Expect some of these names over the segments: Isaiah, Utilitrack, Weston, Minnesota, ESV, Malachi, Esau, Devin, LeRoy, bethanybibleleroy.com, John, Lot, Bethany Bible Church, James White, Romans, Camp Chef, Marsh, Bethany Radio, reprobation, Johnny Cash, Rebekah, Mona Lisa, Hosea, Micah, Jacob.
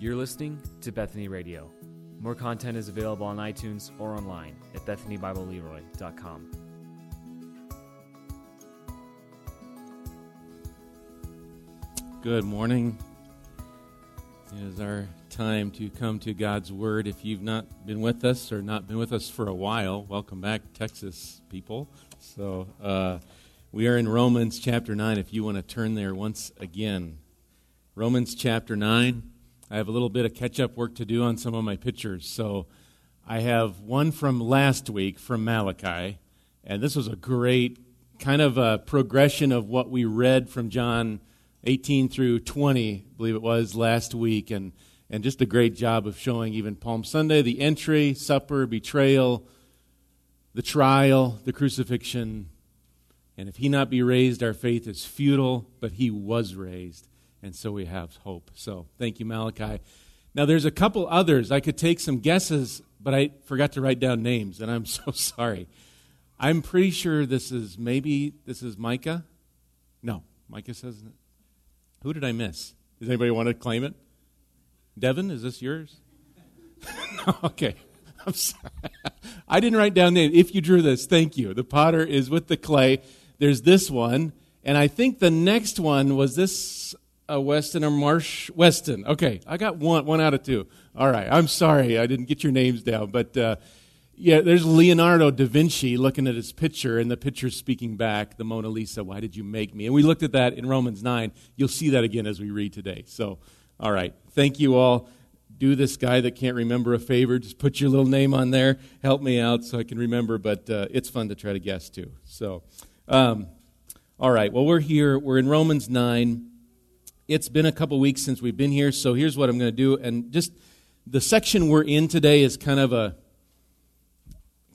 You're listening to Bethany Radio. More content is available on iTunes or online at BethanyBibleLeroy.com. Good morning. It is our time to come to God's Word. If you've not been with us or not been with us for a while, welcome back, Texas people. So we are in Romans chapter 9, if you want to turn there once again. Romans chapter 9. I have a little bit of catch-up work to do on some of my pictures. So I have one from last week from Malachi, and this was a great kind of a progression of what we read from John 18 through 20, I believe it was, last week, and just a great job of showing even Palm Sunday, the entry, supper, betrayal, the trial, the crucifixion, and if he not be raised, our faith is futile, but he was raised, and so we have hope. So thank you, Malachi. Now there's a couple others. I could take some guesses, but I forgot to write down names, and I'm so sorry. I'm pretty sure this is Micah. No, Micah says, who did I miss? Does anybody want to claim it? Devin, is this yours? Okay. I'm sorry. I didn't write down names. If you drew this, thank you. The potter is with the clay. There's this one. And I think the next one was this Weston or Marsh? Weston. Okay. I got one out of two. All right. I'm sorry. I didn't get your names down. But yeah, there's Leonardo da Vinci looking at his picture, and the picture's speaking back, the Mona Lisa, why did you make me? And we looked at that in Romans 9. You'll see that again as we read today. So, all right. Thank you all. Do this guy that can't remember a favor. Just put your little name on there. Help me out so I can remember, but it's fun to try to guess too. So, all right. Well, we're here. We're in Romans 9. It's been a couple weeks since we've been here, so here's what I'm going to do. And just the section we're in today is kind of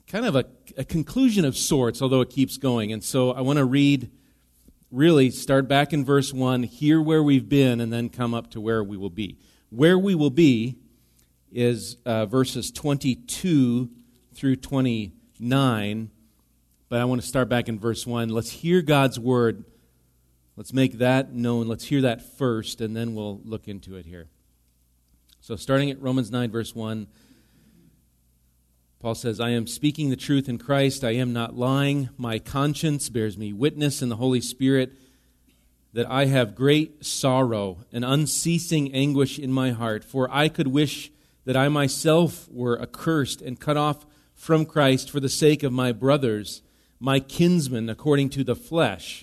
a conclusion of sorts, although it keeps going. And so I want to read, really start back in verse 1, hear where we've been, and then come up to where we will be. Where we will be is verses 22 through 29, but I want to start back in verse 1. Let's hear God's word. Let's make that known. Let's hear that first, and then we'll look into it here. So starting at Romans 9, verse 1, Paul says, I am speaking the truth in Christ. I am not lying. My conscience bears me witness in the Holy Spirit that I have great sorrow and unceasing anguish in my heart. For I could wish that I myself were accursed and cut off from Christ for the sake of my brothers, my kinsmen, according to the flesh.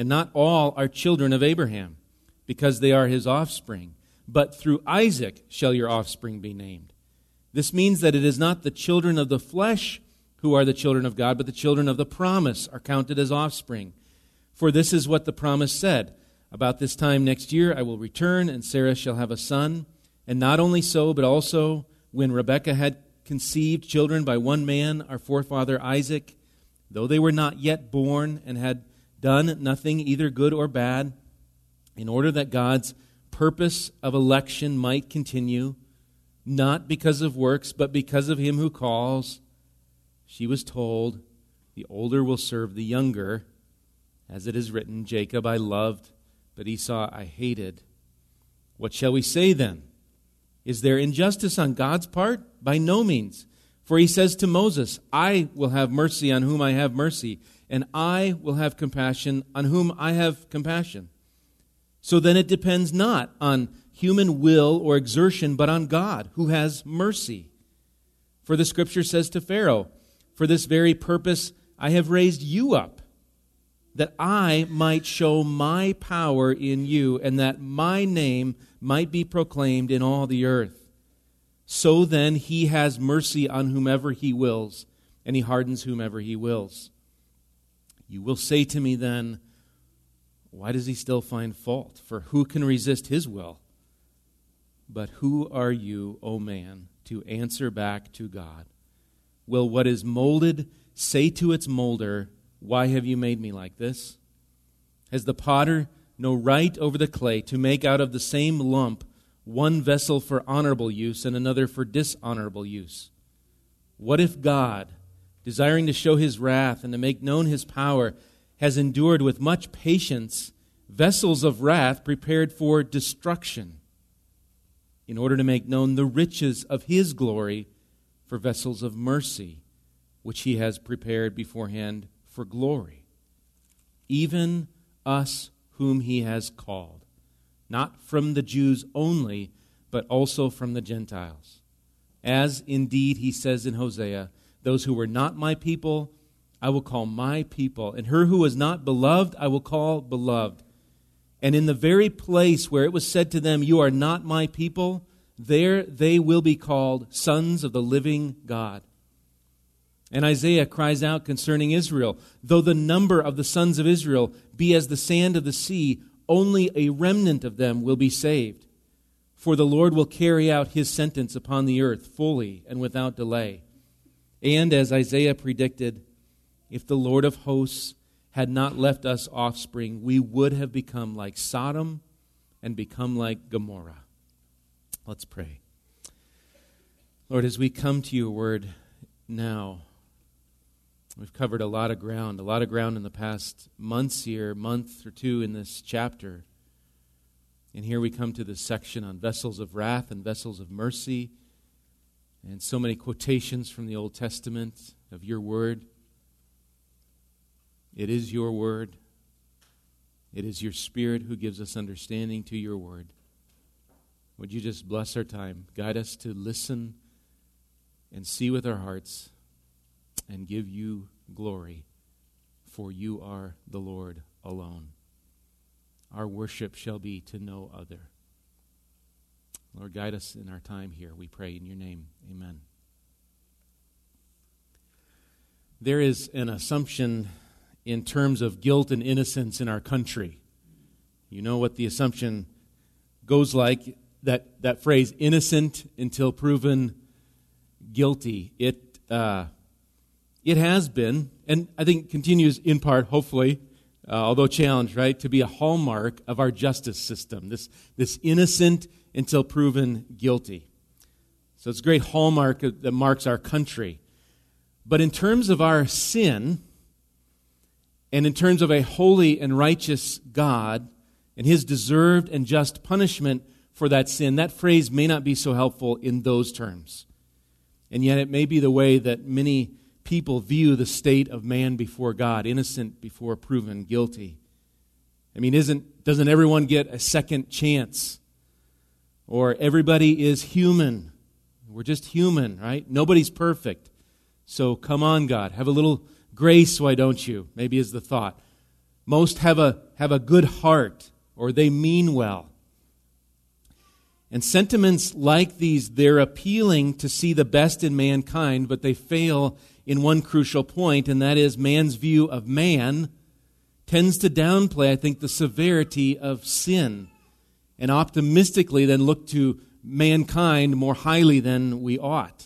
and not all are children of Abraham, because they are his offspring. But through Isaac shall your offspring be named. This means that it is not the children of the flesh who are the children of God, but the children of the promise are counted as offspring. For this is what the promise said, about this time next year I will return, and Sarah shall have a son. And not only so, but also when Rebekah had conceived children by one man, our forefather Isaac, though they were not yet born and had done nothing either good or bad, in order that God's purpose of election might continue, not because of works, but because of him who calls, she was told, the older will serve the younger. As it is written, Jacob I loved, but Esau I hated. What shall we say then? Is there injustice on God's part? By no means. For he says to Moses, I will have mercy on whom I have mercy, and I will have compassion on whom I have compassion. So then it depends not on human will or exertion, but on God, who has mercy. For the Scripture says to Pharaoh, for this very purpose I have raised you up, that I might show my power in you, and that my name might be proclaimed in all the earth. So then he has mercy on whomever he wills, and he hardens whomever he wills. You will say to me then, why does he still find fault? For who can resist his will? But who are you, O man, to answer back to God? Will what is molded say to its molder, why have you made me like this? Has the potter no right over the clay to make out of the same lump one vessel for honorable use and another for dishonorable use? What if God, desiring to show his wrath and to make known his power, has endured with much patience vessels of wrath prepared for destruction, in order to make known the riches of his glory for vessels of mercy, which he has prepared beforehand for glory, even us whom he has called, not from the Jews only, but also from the Gentiles. As indeed he says in Hosea, those who were not my people, I will call my people, and her who was not beloved, I will call beloved. And in the very place where it was said to them, you are not my people, there they will be called sons of the living God. And Isaiah cries out concerning Israel, though the number of the sons of Israel be as the sand of the sea, only a remnant of them will be saved. For the Lord will carry out his sentence upon the earth fully and without delay. And as Isaiah predicted, if the Lord of hosts had not left us offspring, we would have become like Sodom and become like Gomorrah. Let's pray. Lord, as we come to your word now, we've covered a lot of ground in the past months here, month or two in this chapter. And here we come to this section on vessels of wrath and vessels of mercy, and so many quotations from the Old Testament of your word. It is your word. It is your Spirit who gives us understanding to your word. Would you just bless our time, guide us to listen and see with our hearts and give you glory, for you are the Lord alone. Our worship shall be to no other. Lord, guide us in our time here, we pray in your name. Amen. There is an assumption in terms of guilt and innocence in our country. You know what the assumption goes like, that phrase, innocent until proven guilty. It has been, and I think continues in part, hopefully, although challenged, right, to be a hallmark of our justice system, this innocent until proven guilty. So it's a great hallmark that marks our country. But in terms of our sin, and in terms of a holy and righteous God and his deserved and just punishment for that sin, that phrase may not be so helpful in those terms. And yet it may be the way that many people view the state of man before God, innocent before proven guilty. I mean, doesn't everyone get a second chance? Or everybody is human. We're just human, right? Nobody's perfect. So come on, God, have a little grace, why don't you? Maybe is the thought. Most have a good heart, or they mean well. And sentiments like these, they're appealing to see the best in mankind, but they fail in one crucial point, and that is man's view of man tends to downplay, I think, the severity of sin, and optimistically then look to mankind more highly than we ought.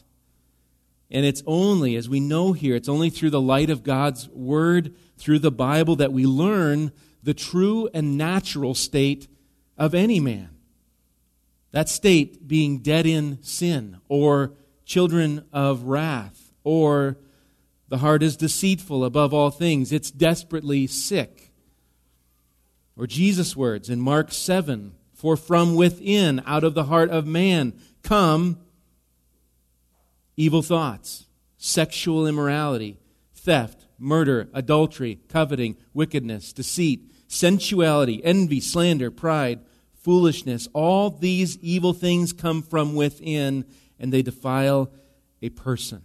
And it's only, as we know here, it's only through the light of God's Word, through the Bible, that we learn the true and natural state of any man. That state being dead in sin, or children of wrath, or the heart is deceitful above all things. It's desperately sick. Or Jesus' words in Mark 7, for from within, out of the heart of man, come evil thoughts, sexual immorality, theft, murder, adultery, coveting, wickedness, deceit, sensuality, envy, slander, pride, foolishness. All these evil things come from within, and they defile a person.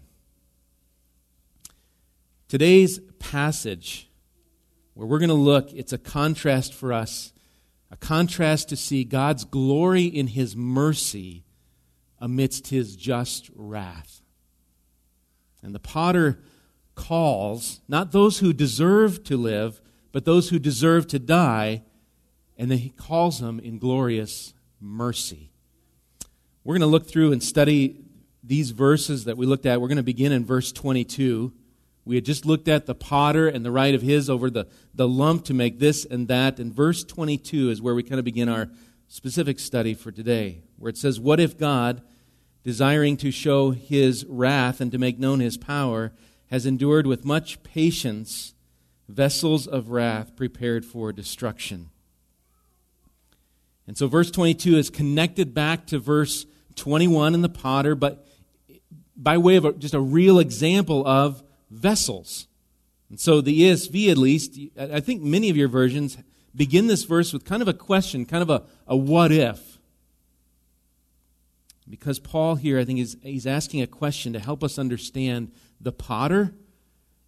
Today's passage, where we're going to look, it's a contrast for us, a contrast to see God's glory in his mercy amidst his just wrath. And the potter calls not those who deserve to live, but those who deserve to die, and then he calls them in glorious mercy. We're going to look through and study these verses that we looked at. We're going to begin in verse 22. We had just looked at the potter and the right of his over the lump to make this and that. And verse 22 is where we kind of begin our specific study for today, where it says, "What if God, desiring to show his wrath and to make known his power, has endured with much patience vessels of wrath prepared for destruction?" And so verse 22 is connected back to verse 21 in the potter, but by way of just a real example of vessels. And so the ESV, at least, I think many of your versions begin this verse with kind of a question, kind of a what if. Because Paul here, I think, he's asking a question to help us understand the potter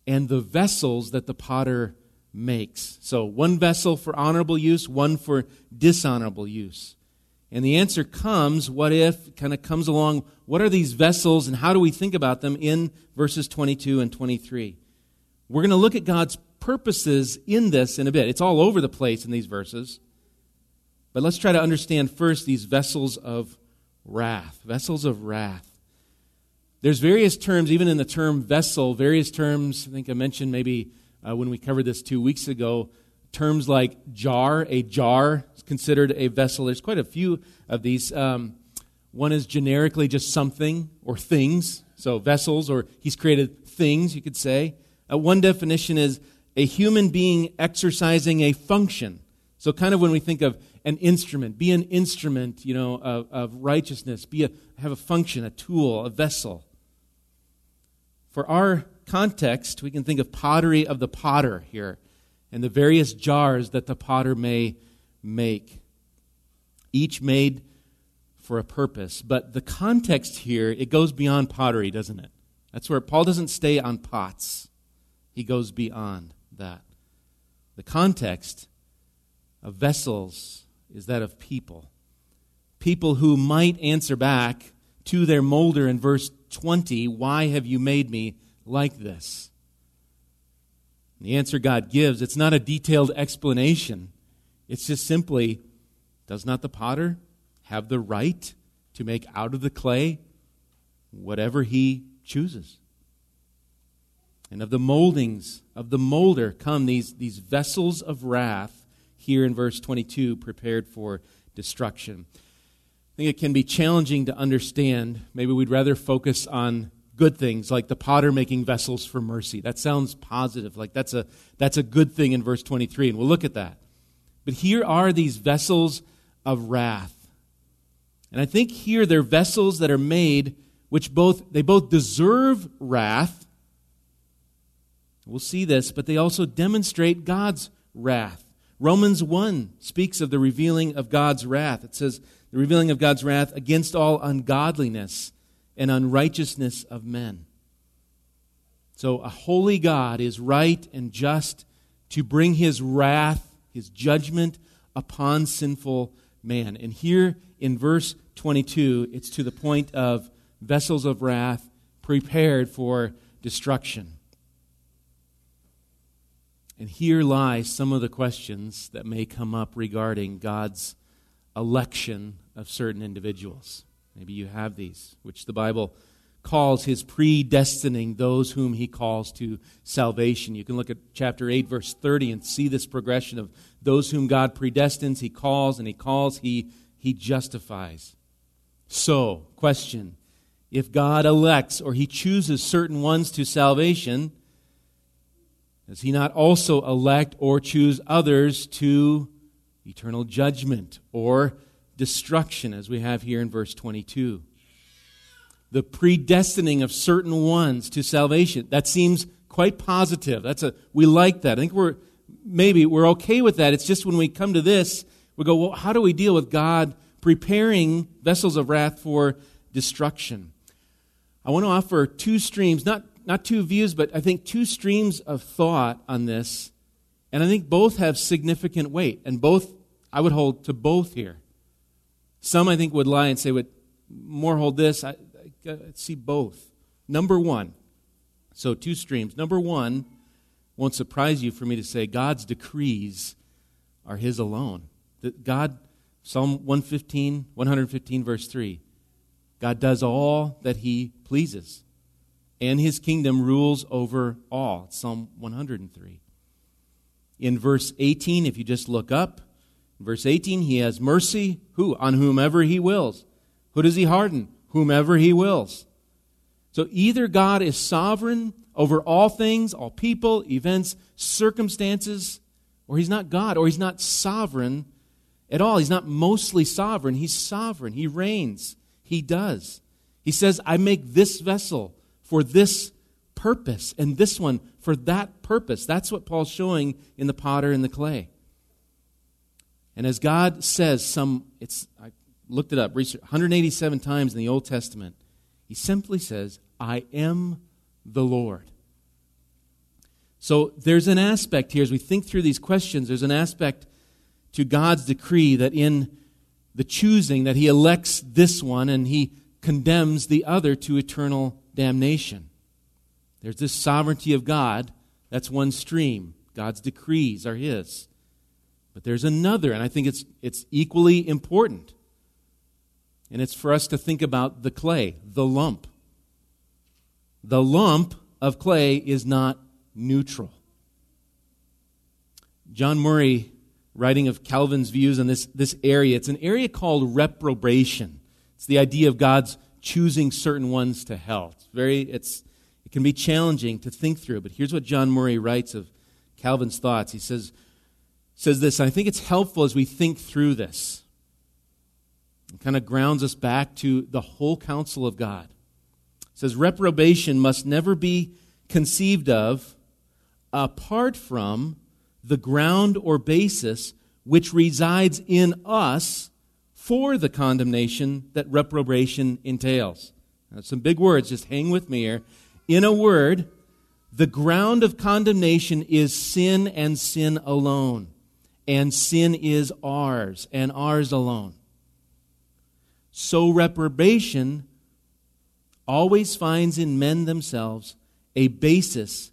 and the vessels that the potter makes. So one vessel for honorable use, one for dishonorable use. And the answer comes, what if, kind of comes along, what are these vessels and how do we think about them in verses 22 and 23? We're going to look at God's purposes in this in a bit. It's all over the place in these verses. But let's try to understand first these vessels of wrath. Vessels of wrath. There's various terms, even in the term vessel, various terms, I think I mentioned maybe when we covered this 2 weeks ago, terms like jar, a jar is considered a vessel. There's quite a few of these. One is generically just something or things, so vessels, or he's created things, you could say. One definition is a human being exercising a function. So kind of when we think of an instrument, be an instrument, you know, of righteousness, have a function, a tool, a vessel. For our context, we can think of pottery of the potter here and the various jars that the potter may make, each made for a purpose. But the context here, it goes beyond pottery, doesn't it? That's where Paul doesn't stay on pots. He goes beyond that. The context of vessels is that of people. People who might answer back to their molder in verse 20, "Why have you made me like this?" And the answer God gives, it's not a detailed explanation. It's just simply, does not the potter have the right to make out of the clay whatever he chooses? And of the moldings, of the molder, come these vessels of wrath here in verse 22, prepared for destruction. I think it can be challenging to understand. Maybe we'd rather focus on good things, like the potter making vessels for mercy. That sounds positive, like that's a good thing in verse 23, and we'll look at that. But here are these vessels of wrath. And I think here they're vessels that are made, which both deserve wrath. We'll see this, but they also demonstrate God's wrath. Romans 1 speaks of the revealing of God's wrath. It says, the revealing of God's wrath against all ungodliness and unrighteousness of men. So a holy God is right and just to bring his wrath, his judgment upon sinful man. And here in verse 22, it's to the point of vessels of wrath prepared for destruction. And here lies some of the questions that may come up regarding God's election of certain individuals. Maybe you have these, which the Bible calls his predestining those whom he calls to salvation. You can look at chapter 8, verse 30 and see this progression of those whom God predestines, he calls, and he calls, he justifies. So, question, if God elects or he chooses certain ones to salvation, does he not also elect or choose others to eternal judgment or destruction, as we have here in verse 22. The predestining of certain ones to salvation. That seems quite positive. We like that. I think we're okay with that. It's just when we come to this, we go, well, how do we deal with God preparing vessels of wrath for destruction? I want to offer two streams, not two views, but I think two streams of thought on this. And I think both have significant weight. And both, I would hold to both here. Some, I think, would lie and say, would more hold this. I see both. Number one, so two streams. Number one, won't surprise you for me to say God's decrees are his alone. That God, Psalm 115, verse 3, God does all that he pleases, and his kingdom rules over all. Psalm 103. In verse 18, if you just look up, in verse 18, he has mercy, who? On whomever he wills. Who does he harden? Whomever he wills. So either God is sovereign over all things, all people, events, circumstances, or he's not God, or he's not sovereign at all. He's not mostly sovereign. He's sovereign. He reigns. He does. He says, I make this vessel for this purpose and this one for that purpose. That's what Paul's showing in the potter and the clay. And as God says I looked it up, 187 times in the Old Testament, he simply says, I am the Lord. So there's an aspect here, as we think through these questions, there's an aspect to God's decree that in the choosing that he elects this one and he condemns the other to eternal damnation. There's this sovereignty of God. That's one stream. God's decrees are his. But there's another, and I think it's equally important. And it's for us to think about the clay, the lump. The lump of clay is not neutral. John Murray, writing of Calvin's views on this area, it's an area called reprobation. It's the idea of God's choosing certain ones to hell. It can be challenging to think through, but here's what John Murray writes of Calvin's thoughts. He says this, and I think it's helpful as we think through this. It kind of grounds us back to the whole counsel of God. It says, reprobation must never be conceived of apart from the ground or basis which resides in us for the condemnation that reprobation entails. Now, some big words, just hang with me here. In a word, the ground of condemnation is sin and sin alone, and sin is ours and ours alone. So reprobation always finds in men themselves a basis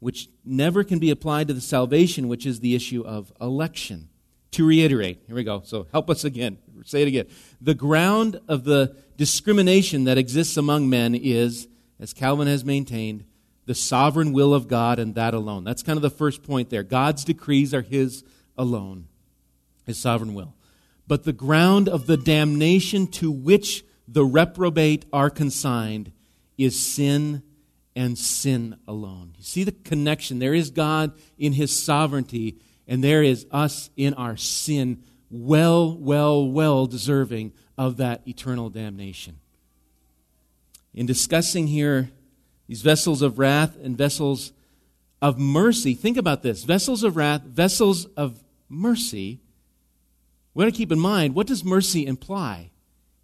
which never can be applied to the salvation, which is the issue of election. To reiterate, here we go, so help us again, say it again. The ground of the discrimination that exists among men is, as Calvin has maintained, the sovereign will of God and that alone. That's kind of the first point there. God's decrees are his alone, his sovereign will. But the ground of the damnation to which the reprobate are consigned is sin and sin alone. You see the connection. There is God in his sovereignty, and there is us in our sin, well deserving of that eternal damnation. In discussing here these vessels of wrath and vessels of mercy, think about this. Vessels of wrath, vessels of mercy. We got to keep in mind, what does mercy imply?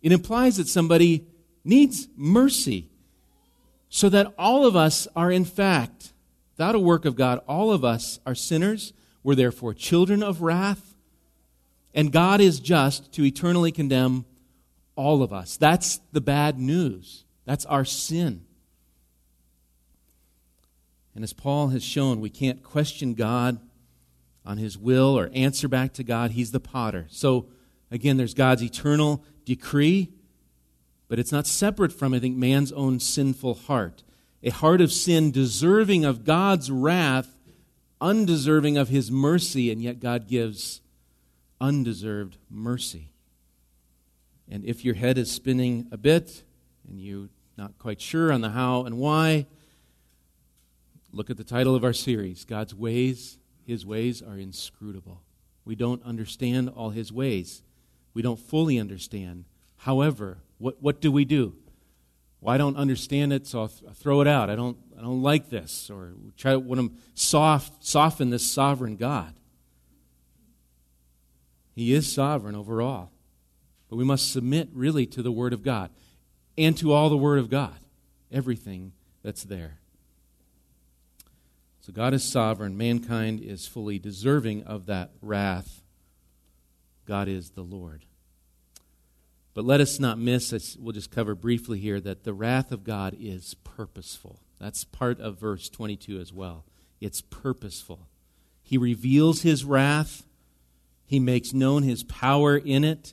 It implies that somebody needs mercy so that all of us are, in fact, without a work of God, all of us are sinners. We're therefore children of wrath. And God is just to eternally condemn all of us. That's the bad news. That's our sin. And as Paul has shown, we can't question God on his will or answer back to God. He's the potter. So, again, there's God's eternal decree, but it's not separate from, I think, man's own sinful heart. A heart of sin deserving of God's wrath, undeserving of his mercy, and yet God gives undeserved mercy. And if your head is spinning a bit and you're not quite sure on the how and why, look at the title of our series, God's Ways. His ways are inscrutable. We don't understand all his ways. We don't fully understand. However, what do? Well, I don't understand it, so I'll throw it out. I don't like this, or try to soften this sovereign God. He is sovereign over all. But we must submit really to the Word of God and to all the Word of God, everything that's there. So God is sovereign. Mankind is fully deserving of that wrath. God is the Lord. But let us not miss, we'll just cover briefly here, that the wrath of God is purposeful. That's part of verse 22 as well. It's purposeful. He reveals his wrath. He makes known his power in it.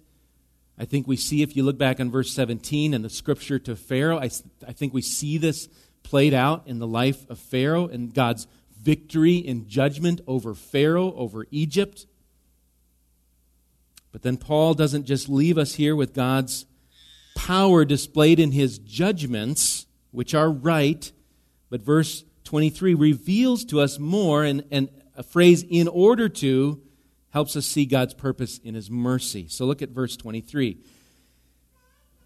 I think we see, if you look back on verse 17 and the scripture to Pharaoh, I think we see this played out in the life of Pharaoh and God's victory in judgment over Pharaoh, over Egypt. But then Paul doesn't just leave us here with God's power displayed in his judgments, which are right, but verse 23 reveals to us more, and a phrase, "in order to," helps us see God's purpose in his mercy. So look at verse 23.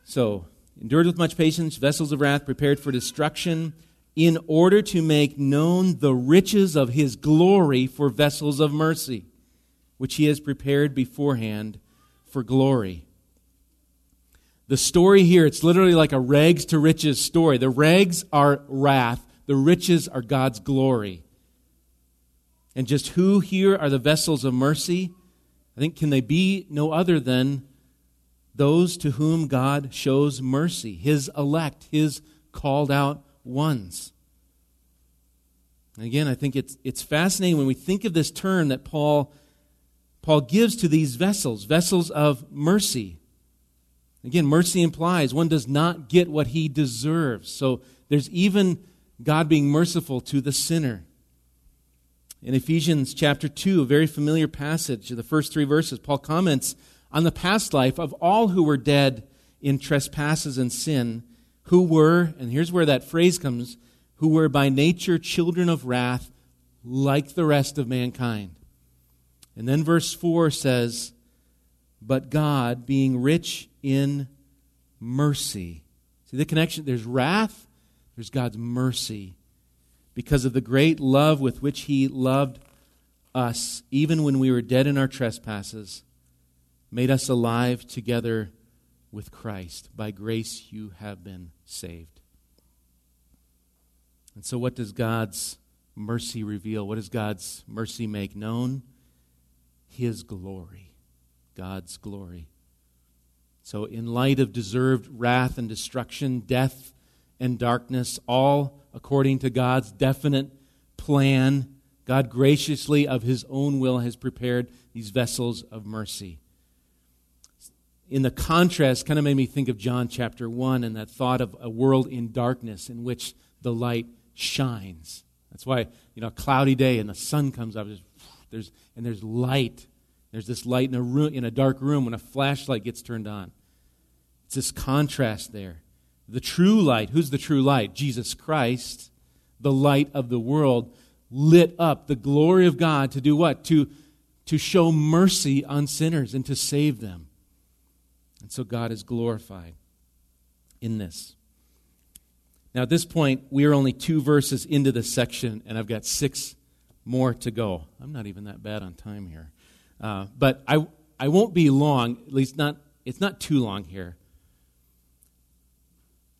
So, endured with much patience, vessels of wrath prepared for destruction, in order to make known the riches of his glory for vessels of mercy, which he has prepared beforehand for glory. The story here, it's literally like a rags to riches story. The rags are wrath. The riches are God's glory. And just who here are the vessels of mercy? I think, can they be no other than those to whom God shows mercy, his elect, his called out ones. And again, I think it's fascinating when we think of this term that Paul gives to these vessels, vessels of mercy. Again, mercy implies one does not get what he deserves. So there's even God being merciful to the sinner. In Ephesians chapter 2, a very familiar passage, the first three verses, Paul comments on the past life of all who were dead in trespasses and sin, who were, and here's where that phrase comes, who were by nature children of wrath like the rest of mankind. And then verse 4 says, but God, being rich in mercy. See the connection? There's wrath, there's God's mercy. Because of the great love with which he loved us, even when we were dead in our trespasses, made us alive together with Christ. By grace you have been saved. And so what does God's mercy reveal? What does God's mercy make known? His glory. God's glory. So in light of deserved wrath and destruction, death and darkness, all according to God's definite plan, God graciously of his own will has prepared these vessels of mercy. In the contrast, kind of made me think of John chapter 1 and that thought of a world in darkness in which the light shines. That's why, a cloudy day and the sun comes up, there's light. There's this light in a dark room when a flashlight gets turned on. It's this contrast there. The true light, who's the true light? Jesus Christ, the light of the world, lit up the glory of God to do what? To show mercy on sinners and to save them. And so God is glorified in this. Now at this point, we are only 2 verses into this section, and I've got 6 more to go. I'm not even that bad on time here. But I won't be long, at least not. It's not too long here.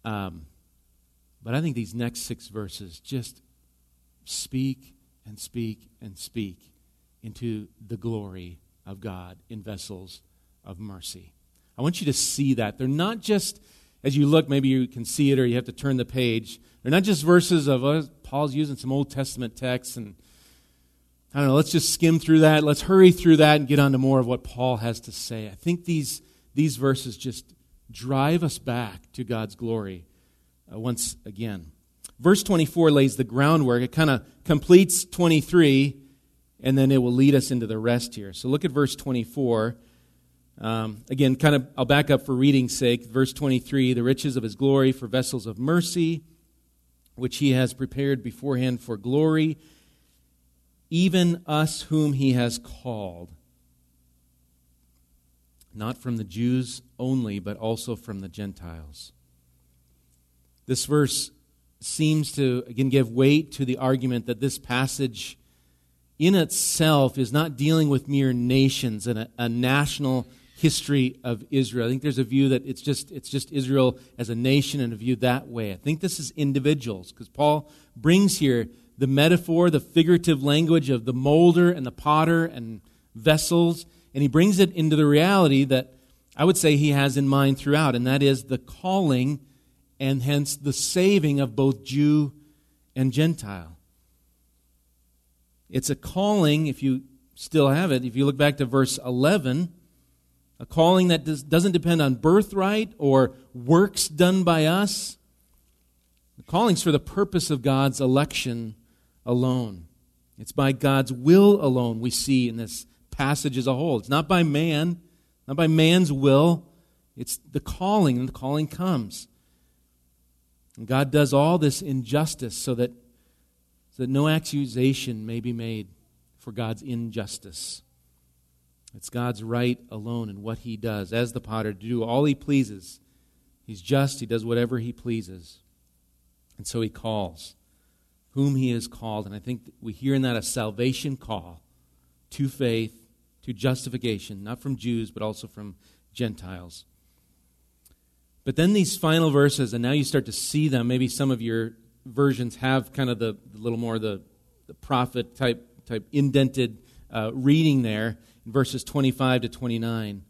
But I think these next 6 verses just speak and speak and speak into the glory of God in vessels of mercy. I want you to see that. They're not just, as you look, maybe you can see it or you have to turn the page. They're not just verses of, Paul's using some Old Testament texts and, I don't know, let's just skim through that. Let's hurry through that and get on to more of what Paul has to say. I think these verses just drive us back to God's glory once again. Verse 24 lays the groundwork. It kind of completes 23, and then it will lead us into the rest here. So look at verse 24. Again, I'll back up for reading's sake. Verse 23, the riches of his glory for vessels of mercy, which he has prepared beforehand for glory, even us whom he has called. Not from the Jews only, but also from the Gentiles. This verse seems to, again, give weight to the argument that this passage in itself is not dealing with mere nations and a national history of Israel. I think there's a view that it's just Israel as a nation and a view that way. I think this is individuals, because Paul brings here the metaphor, the figurative language of the molder and the potter and vessels, and he brings it into the reality that I would say he has in mind throughout, and that is the calling and hence the saving of both Jew and Gentile. It's a calling, if you still have it, if you look back to verse 11 a calling that doesn't depend on birthright or works done by us. The calling's for the purpose of God's election alone. It's by God's will alone we see in this passage as a whole. It's not by man, not by man's will. It's the calling, and the calling comes. And God does all this injustice so that no accusation may be made for God's injustice. It's God's right alone in what he does. As the potter, to do all he pleases. He's just, he does whatever he pleases. And so he calls whom he has called. And I think that we hear in that a salvation call to faith, to justification, not from Jews, but also from Gentiles. But then these final verses, and now you start to see them. Maybe some of your versions have kind of the little more the prophet type indented reading there in verses 25 to 29.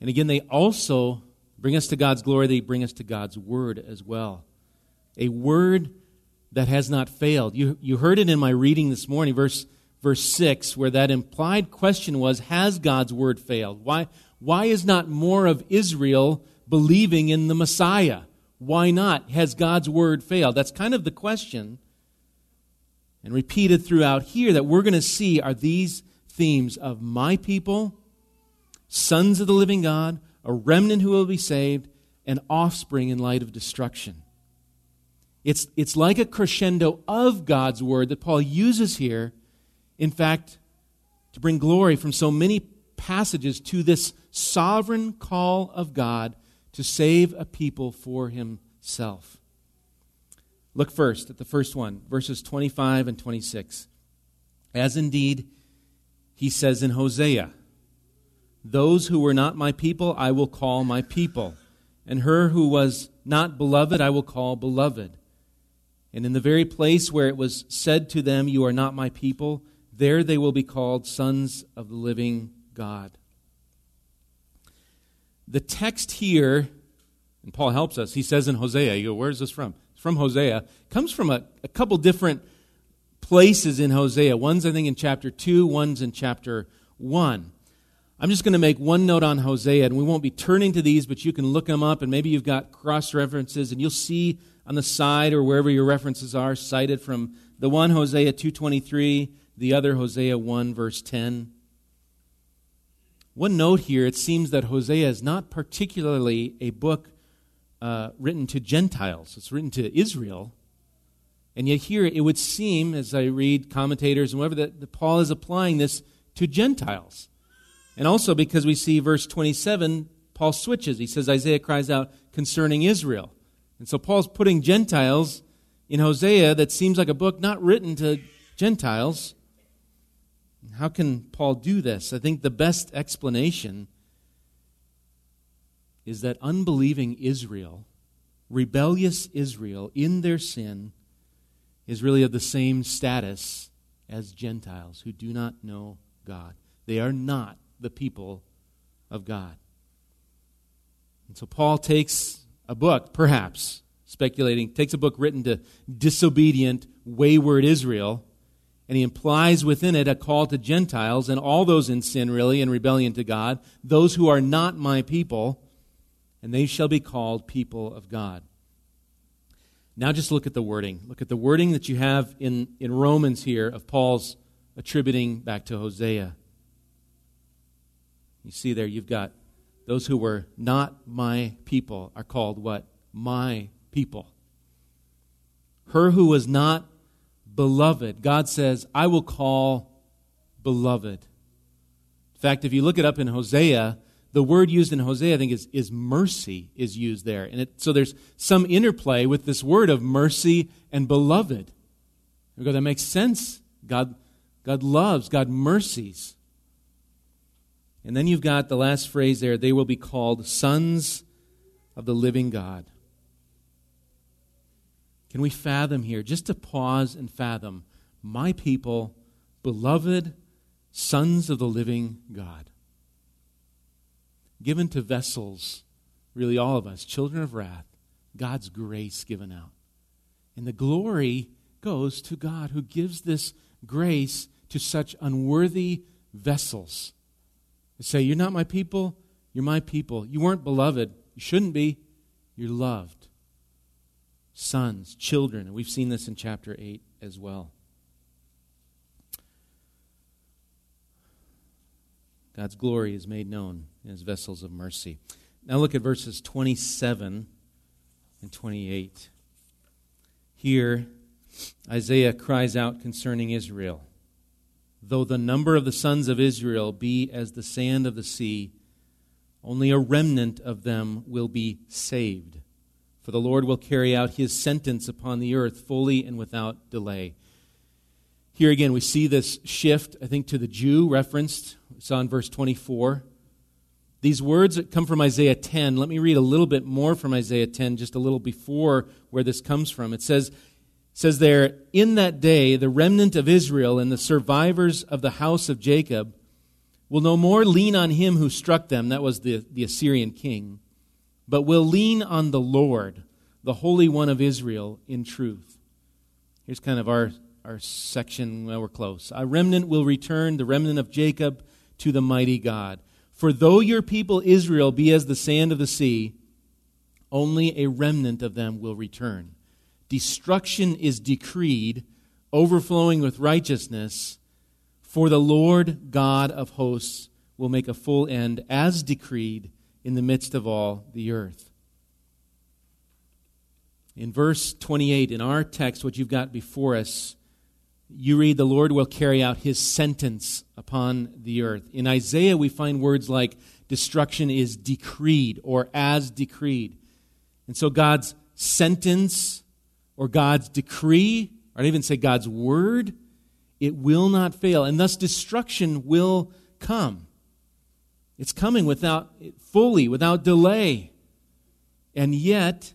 And again, they also bring us to God's glory. They bring us to God's word as well. A word that has not failed. You heard it in my reading this morning, verse 6, where that implied question was, has God's word failed? Why is not more of Israel believing in the Messiah? Why not? Has God's word failed? That's kind of the question, and repeated throughout here, that we're going to see are these themes of my people, sons of the living God, a remnant who will be saved, and offspring in light of destruction. It's like a crescendo of God's word that Paul uses here, in fact, to bring glory from so many passages to this sovereign call of God to save a people for himself. Look first at the first one, verses 25 and 26. As indeed he says in Hosea, those who were not my people I will call my people, and her who was not beloved I will call beloved. And in the very place where it was said to them, you are not my people, there they will be called sons of the living God. The text here, and Paul helps us, he says in Hosea, you go, where is this from? It's from Hosea. It comes from a couple different places in Hosea. One's, I think, in chapter 2, one's in chapter 1. I'm just going to make one note on Hosea, and we won't be turning to these, but you can look them up, and maybe you've got cross-references, and you'll see on the side or wherever your references are cited from the one Hosea 2:23, the other Hosea 1, verse 10. One note here, it seems that Hosea is not particularly a book written to Gentiles. It's written to Israel. And yet here it would seem, as I read commentators and whoever, that Paul is applying this to Gentiles. And also because we see verse 27, Paul switches. He says Isaiah cries out concerning Israel. And so Paul's putting Gentiles in Hosea that seems like a book not written to Gentiles. How can Paul do this? I think the best explanation is that unbelieving Israel, rebellious Israel in their sin, is really of the same status as Gentiles who do not know God. They are not the people of God. And so Paul takes a book, perhaps, speculating, takes a book written to disobedient, wayward Israel, and he implies within it a call to Gentiles and all those in sin, really, and rebellion to God, those who are not my people, and they shall be called people of God. Now just look at the wording. Look at the wording that you have in Romans here of Paul's attributing back to Hosea. You see there you've got those who were not my people are called what? My people. Her who was not beloved. God says, I will call beloved. In fact, if you look it up in Hosea, the word used in Hosea, I think, is mercy is used there. And so there's some interplay with this word of mercy and beloved. We go, that makes sense. God loves, God mercies. And then you've got the last phrase there, they will be called sons of the living God. Can we fathom here, just to pause and fathom, my people, beloved sons of the living God, given to vessels, really all of us, children of wrath, God's grace given out. And the glory goes to God who gives this grace to such unworthy vessels. and say, you're not my people, you're my people. You weren't beloved. You shouldn't be. You're loved. Sons, children. And we've seen this in chapter 8 as well. God's glory is made known as vessels of mercy. Now look at verses 27 and 28. Here, Isaiah cries out concerning Israel. Though the number of the sons of Israel be as the sand of the sea, only a remnant of them will be saved. For the Lord will carry out His sentence upon the earth fully and without delay. Here again, we see this shift, I think, to the Jew referenced. We saw in verse 24. These words that come from Isaiah 10. Let me read a little bit more from Isaiah 10, just a little before where this comes from. It says there, in that day, the remnant of Israel and the survivors of the house of Jacob will no more lean on him who struck them, that was the Assyrian king, but will lean on the Lord, the Holy One of Israel, in truth. Here's kind of our section. Well, we're close. A remnant will return, the remnant of Jacob, to the mighty God. For though your people Israel be as the sand of the sea, only a remnant of them will return. Destruction is decreed, overflowing with righteousness, for the Lord God of hosts will make a full end, as decreed, in the midst of all the earth. In verse 28, in our text, what you've got before us, you read, the Lord will carry out His sentence upon the earth. In Isaiah, we find words like destruction is decreed or as decreed. And so God's sentence or God's decree, or I'd even say God's word, it will not fail. And thus destruction will come. It's coming without delay. And yet,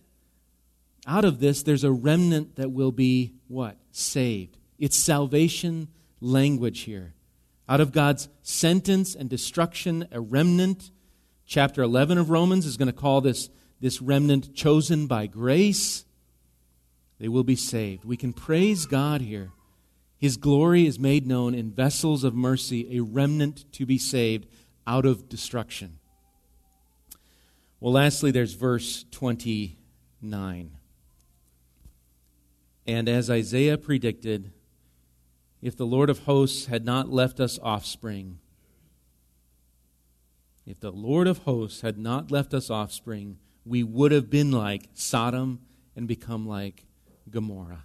out of this, there's a remnant that will be what? Saved. It's salvation language here. Out of God's sentence and destruction, a remnant. Chapter 11 of Romans is going to call this remnant chosen by grace. They will be saved. We can praise God here. His glory is made known in vessels of mercy, a remnant to be saved out of destruction. Well, lastly, there's verse 29. And as Isaiah predicted, if the Lord of hosts had not left us offspring, if the Lord of hosts had not left us offspring, we would have been like Sodom and become like Gomorrah.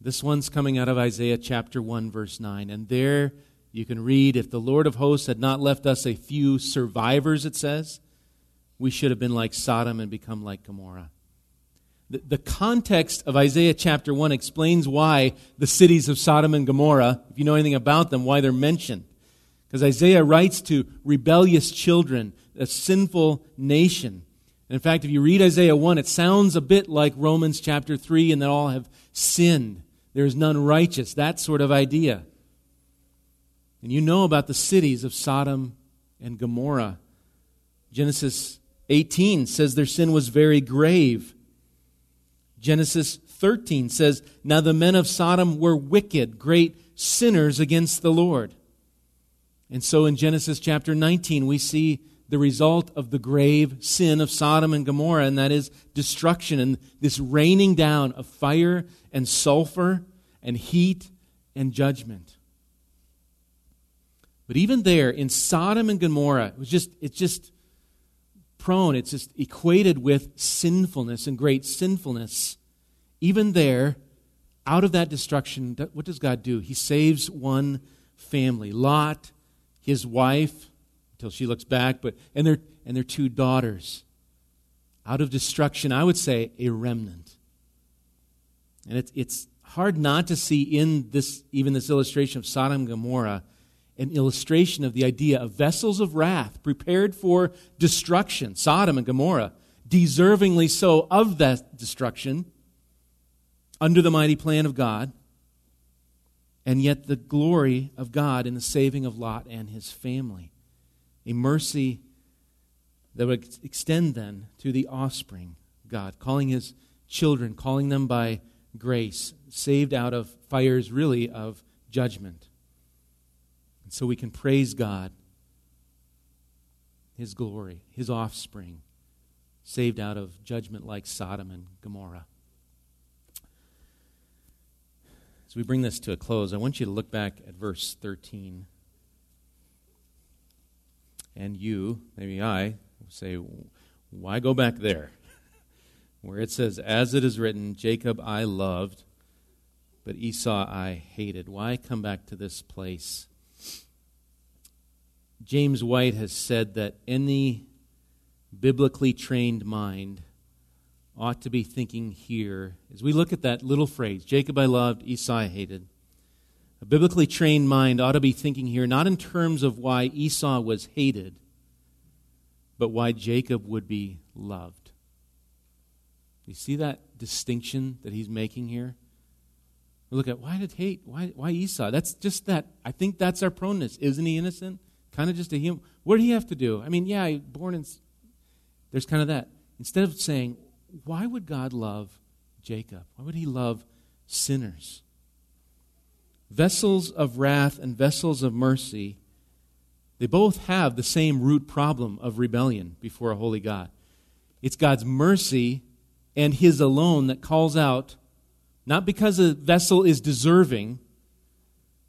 This one's coming out of Isaiah chapter 1, verse 9. And there you can read, if the Lord of hosts had not left us a few survivors, it says, we should have been like Sodom and become like Gomorrah. The context of Isaiah chapter 1 explains why the cities of Sodom and Gomorrah, if you know anything about them, why they're mentioned. Because Isaiah writes to rebellious children, a sinful nation. And in fact, if you read Isaiah 1, it sounds a bit like Romans chapter 3, and that all have sinned. There is none righteous, that sort of idea. And you know about the cities of Sodom and Gomorrah. Genesis 18 says their sin was very grave. Genesis 13 says, now the men of Sodom were wicked, great sinners against the Lord. And so in Genesis chapter 19, we see the result of the grave sin of Sodom and Gomorrah, and that is destruction and this raining down of fire and sulfur and heat and judgment. But even there, in Sodom and Gomorrah, it's just prone, it's just equated with sinfulness and great sinfulness. Even there, out of that destruction, what does God do? He saves one family, Lot, his wife, until she looks back, and their two daughters. Out of destruction, I would say, a remnant. And it's hard not to see in this illustration of Sodom and Gomorrah an illustration of the idea of vessels of wrath prepared for destruction, Sodom and Gomorrah, deservingly so of that destruction under the mighty plan of God, and yet the glory of God in the saving of Lot and his family, a mercy that would extend then to the offspring of God, calling His children, calling them by grace, saved out of fires really of judgment. So we can praise God His glory, His offspring, saved out of judgment like Sodom and Gomorrah. As we bring this to a close, I want you to look back at verse 13. And you, maybe I, say, why go back there? Where it says, as it is written, Jacob I loved, but Esau I hated. Why come back to this place? James White has said that any biblically trained mind ought to be thinking here, as we look at that little phrase, Jacob I loved, Esau I hated, a biblically trained mind ought to be thinking here not in terms of why Esau was hated, but why Jacob would be loved. You see that distinction that he's making here? We look at why Esau? That's just that. I think that's our proneness. Isn't he innocent? Kind of just a human. What did he have to do? I mean, yeah, born in... There's kind of that. Instead of saying, why would God love Jacob? Why would he love sinners? Vessels of wrath and vessels of mercy, they both have the same root problem of rebellion before a holy God. It's God's mercy and His alone that calls out, not because a vessel is deserving,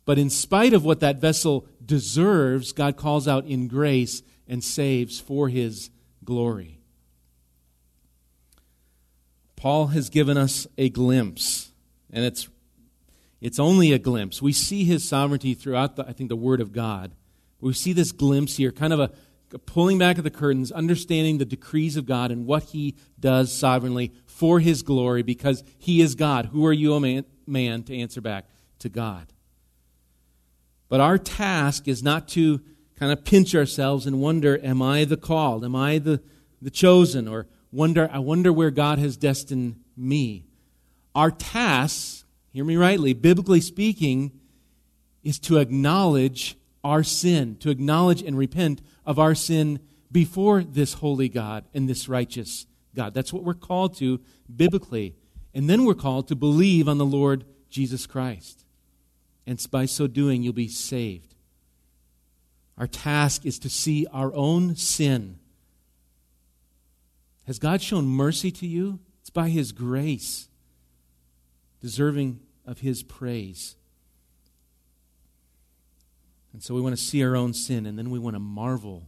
but in spite of what that vessel deserves, God calls out in grace and saves for His glory. Paul has given us a glimpse, and it's only a glimpse. We see his sovereignty throughout, the Word of God. We see this glimpse here, kind of a pulling back of the curtains, understanding the decrees of God and what He does sovereignly for His glory because He is God. Who are you, a man, to answer back to God? But our task is not to kind of pinch ourselves and wonder, am I the called? Am I the chosen? Or I wonder where God has destined me. Our task, hear me rightly, biblically speaking, is to acknowledge our sin, to acknowledge and repent of our sin before this holy God and this righteous God. That's what we're called to biblically. And then we're called to believe on the Lord Jesus Christ. And by so doing, you'll be saved. Our task is to see our own sin. Has God shown mercy to you? It's by His grace, deserving of His praise. And so we want to see our own sin, and then we want to marvel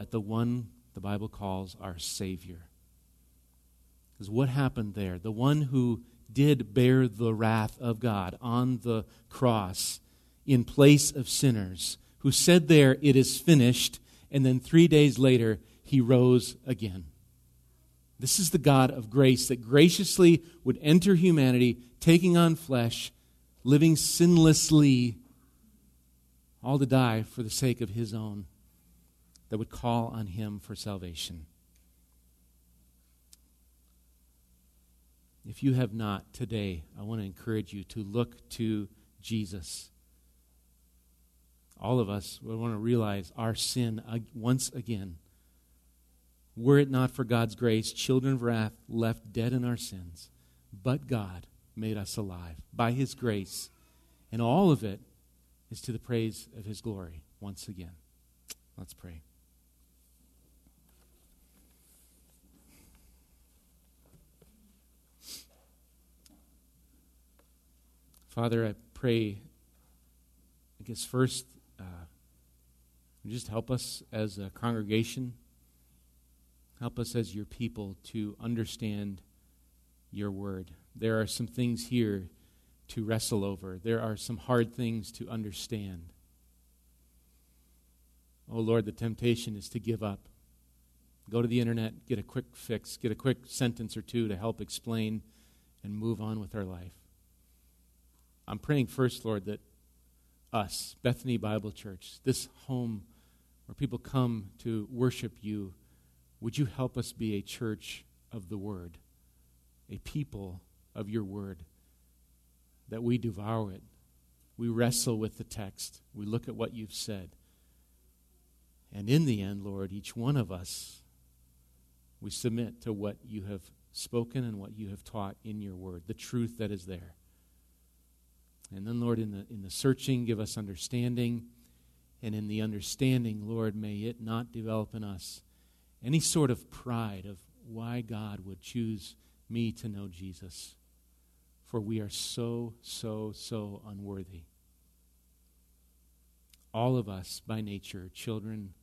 at the one the Bible calls our Savior. Because what happened there? The one who did bear the wrath of God on the cross in place of sinners, who said there, it is finished, and then 3 days later, He rose again. This is the God of grace that graciously would enter humanity, taking on flesh, living sinlessly, all to die for the sake of His own, that would call on Him for salvation. If you have not today, I want to encourage you to look to Jesus. All of us will want to realize our sin once again. Were it not for God's grace, children of wrath, left dead in our sins, but God made us alive by His grace, and all of it is to the praise of His glory once again. Let's pray. Father, I pray, I guess first, just help us as a congregation, help us as your people to understand your word. There are some things here to wrestle over. There are some hard things to understand. Oh Lord, the temptation is to give up. Go to the internet, get a quick fix, get a quick sentence or two to help explain and move on with our life. I'm praying first, Lord, that us, Bethany Bible Church, this home where people come to worship you, would you help us be a church of the Word, a people of your Word, that we devour it, we wrestle with the text, we look at what you've said. And in the end, Lord, each one of us, we submit to what you have spoken and what you have taught in your Word, the truth that is there. And then, Lord, in the searching, give us understanding. and in the understanding, Lord, may it not develop in us any sort of pride of why God would choose me to know Jesus. For we are so unworthy. All of us, by nature, children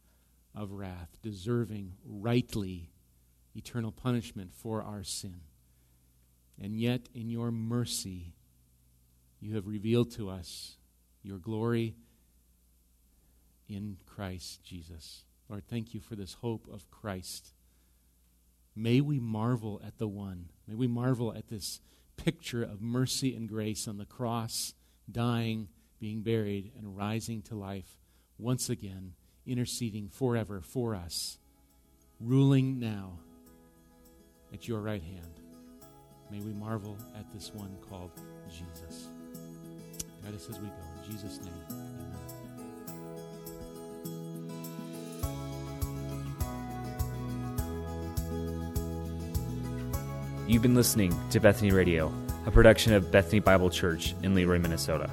of wrath, deserving rightly eternal punishment for our sin. And yet, in your mercy, you have revealed to us your glory in Christ Jesus. Lord, thank you for this hope of Christ. May we marvel at the one. May we marvel at this picture of mercy and grace on the cross, dying, being buried, and rising to life once again, interceding forever for us, ruling now at your right hand. May we marvel at this one called Jesus. Guide us as we go. In Jesus' name, amen. You've been listening to Bethany Radio, a production of Bethany Bible Church in Leroy, Minnesota.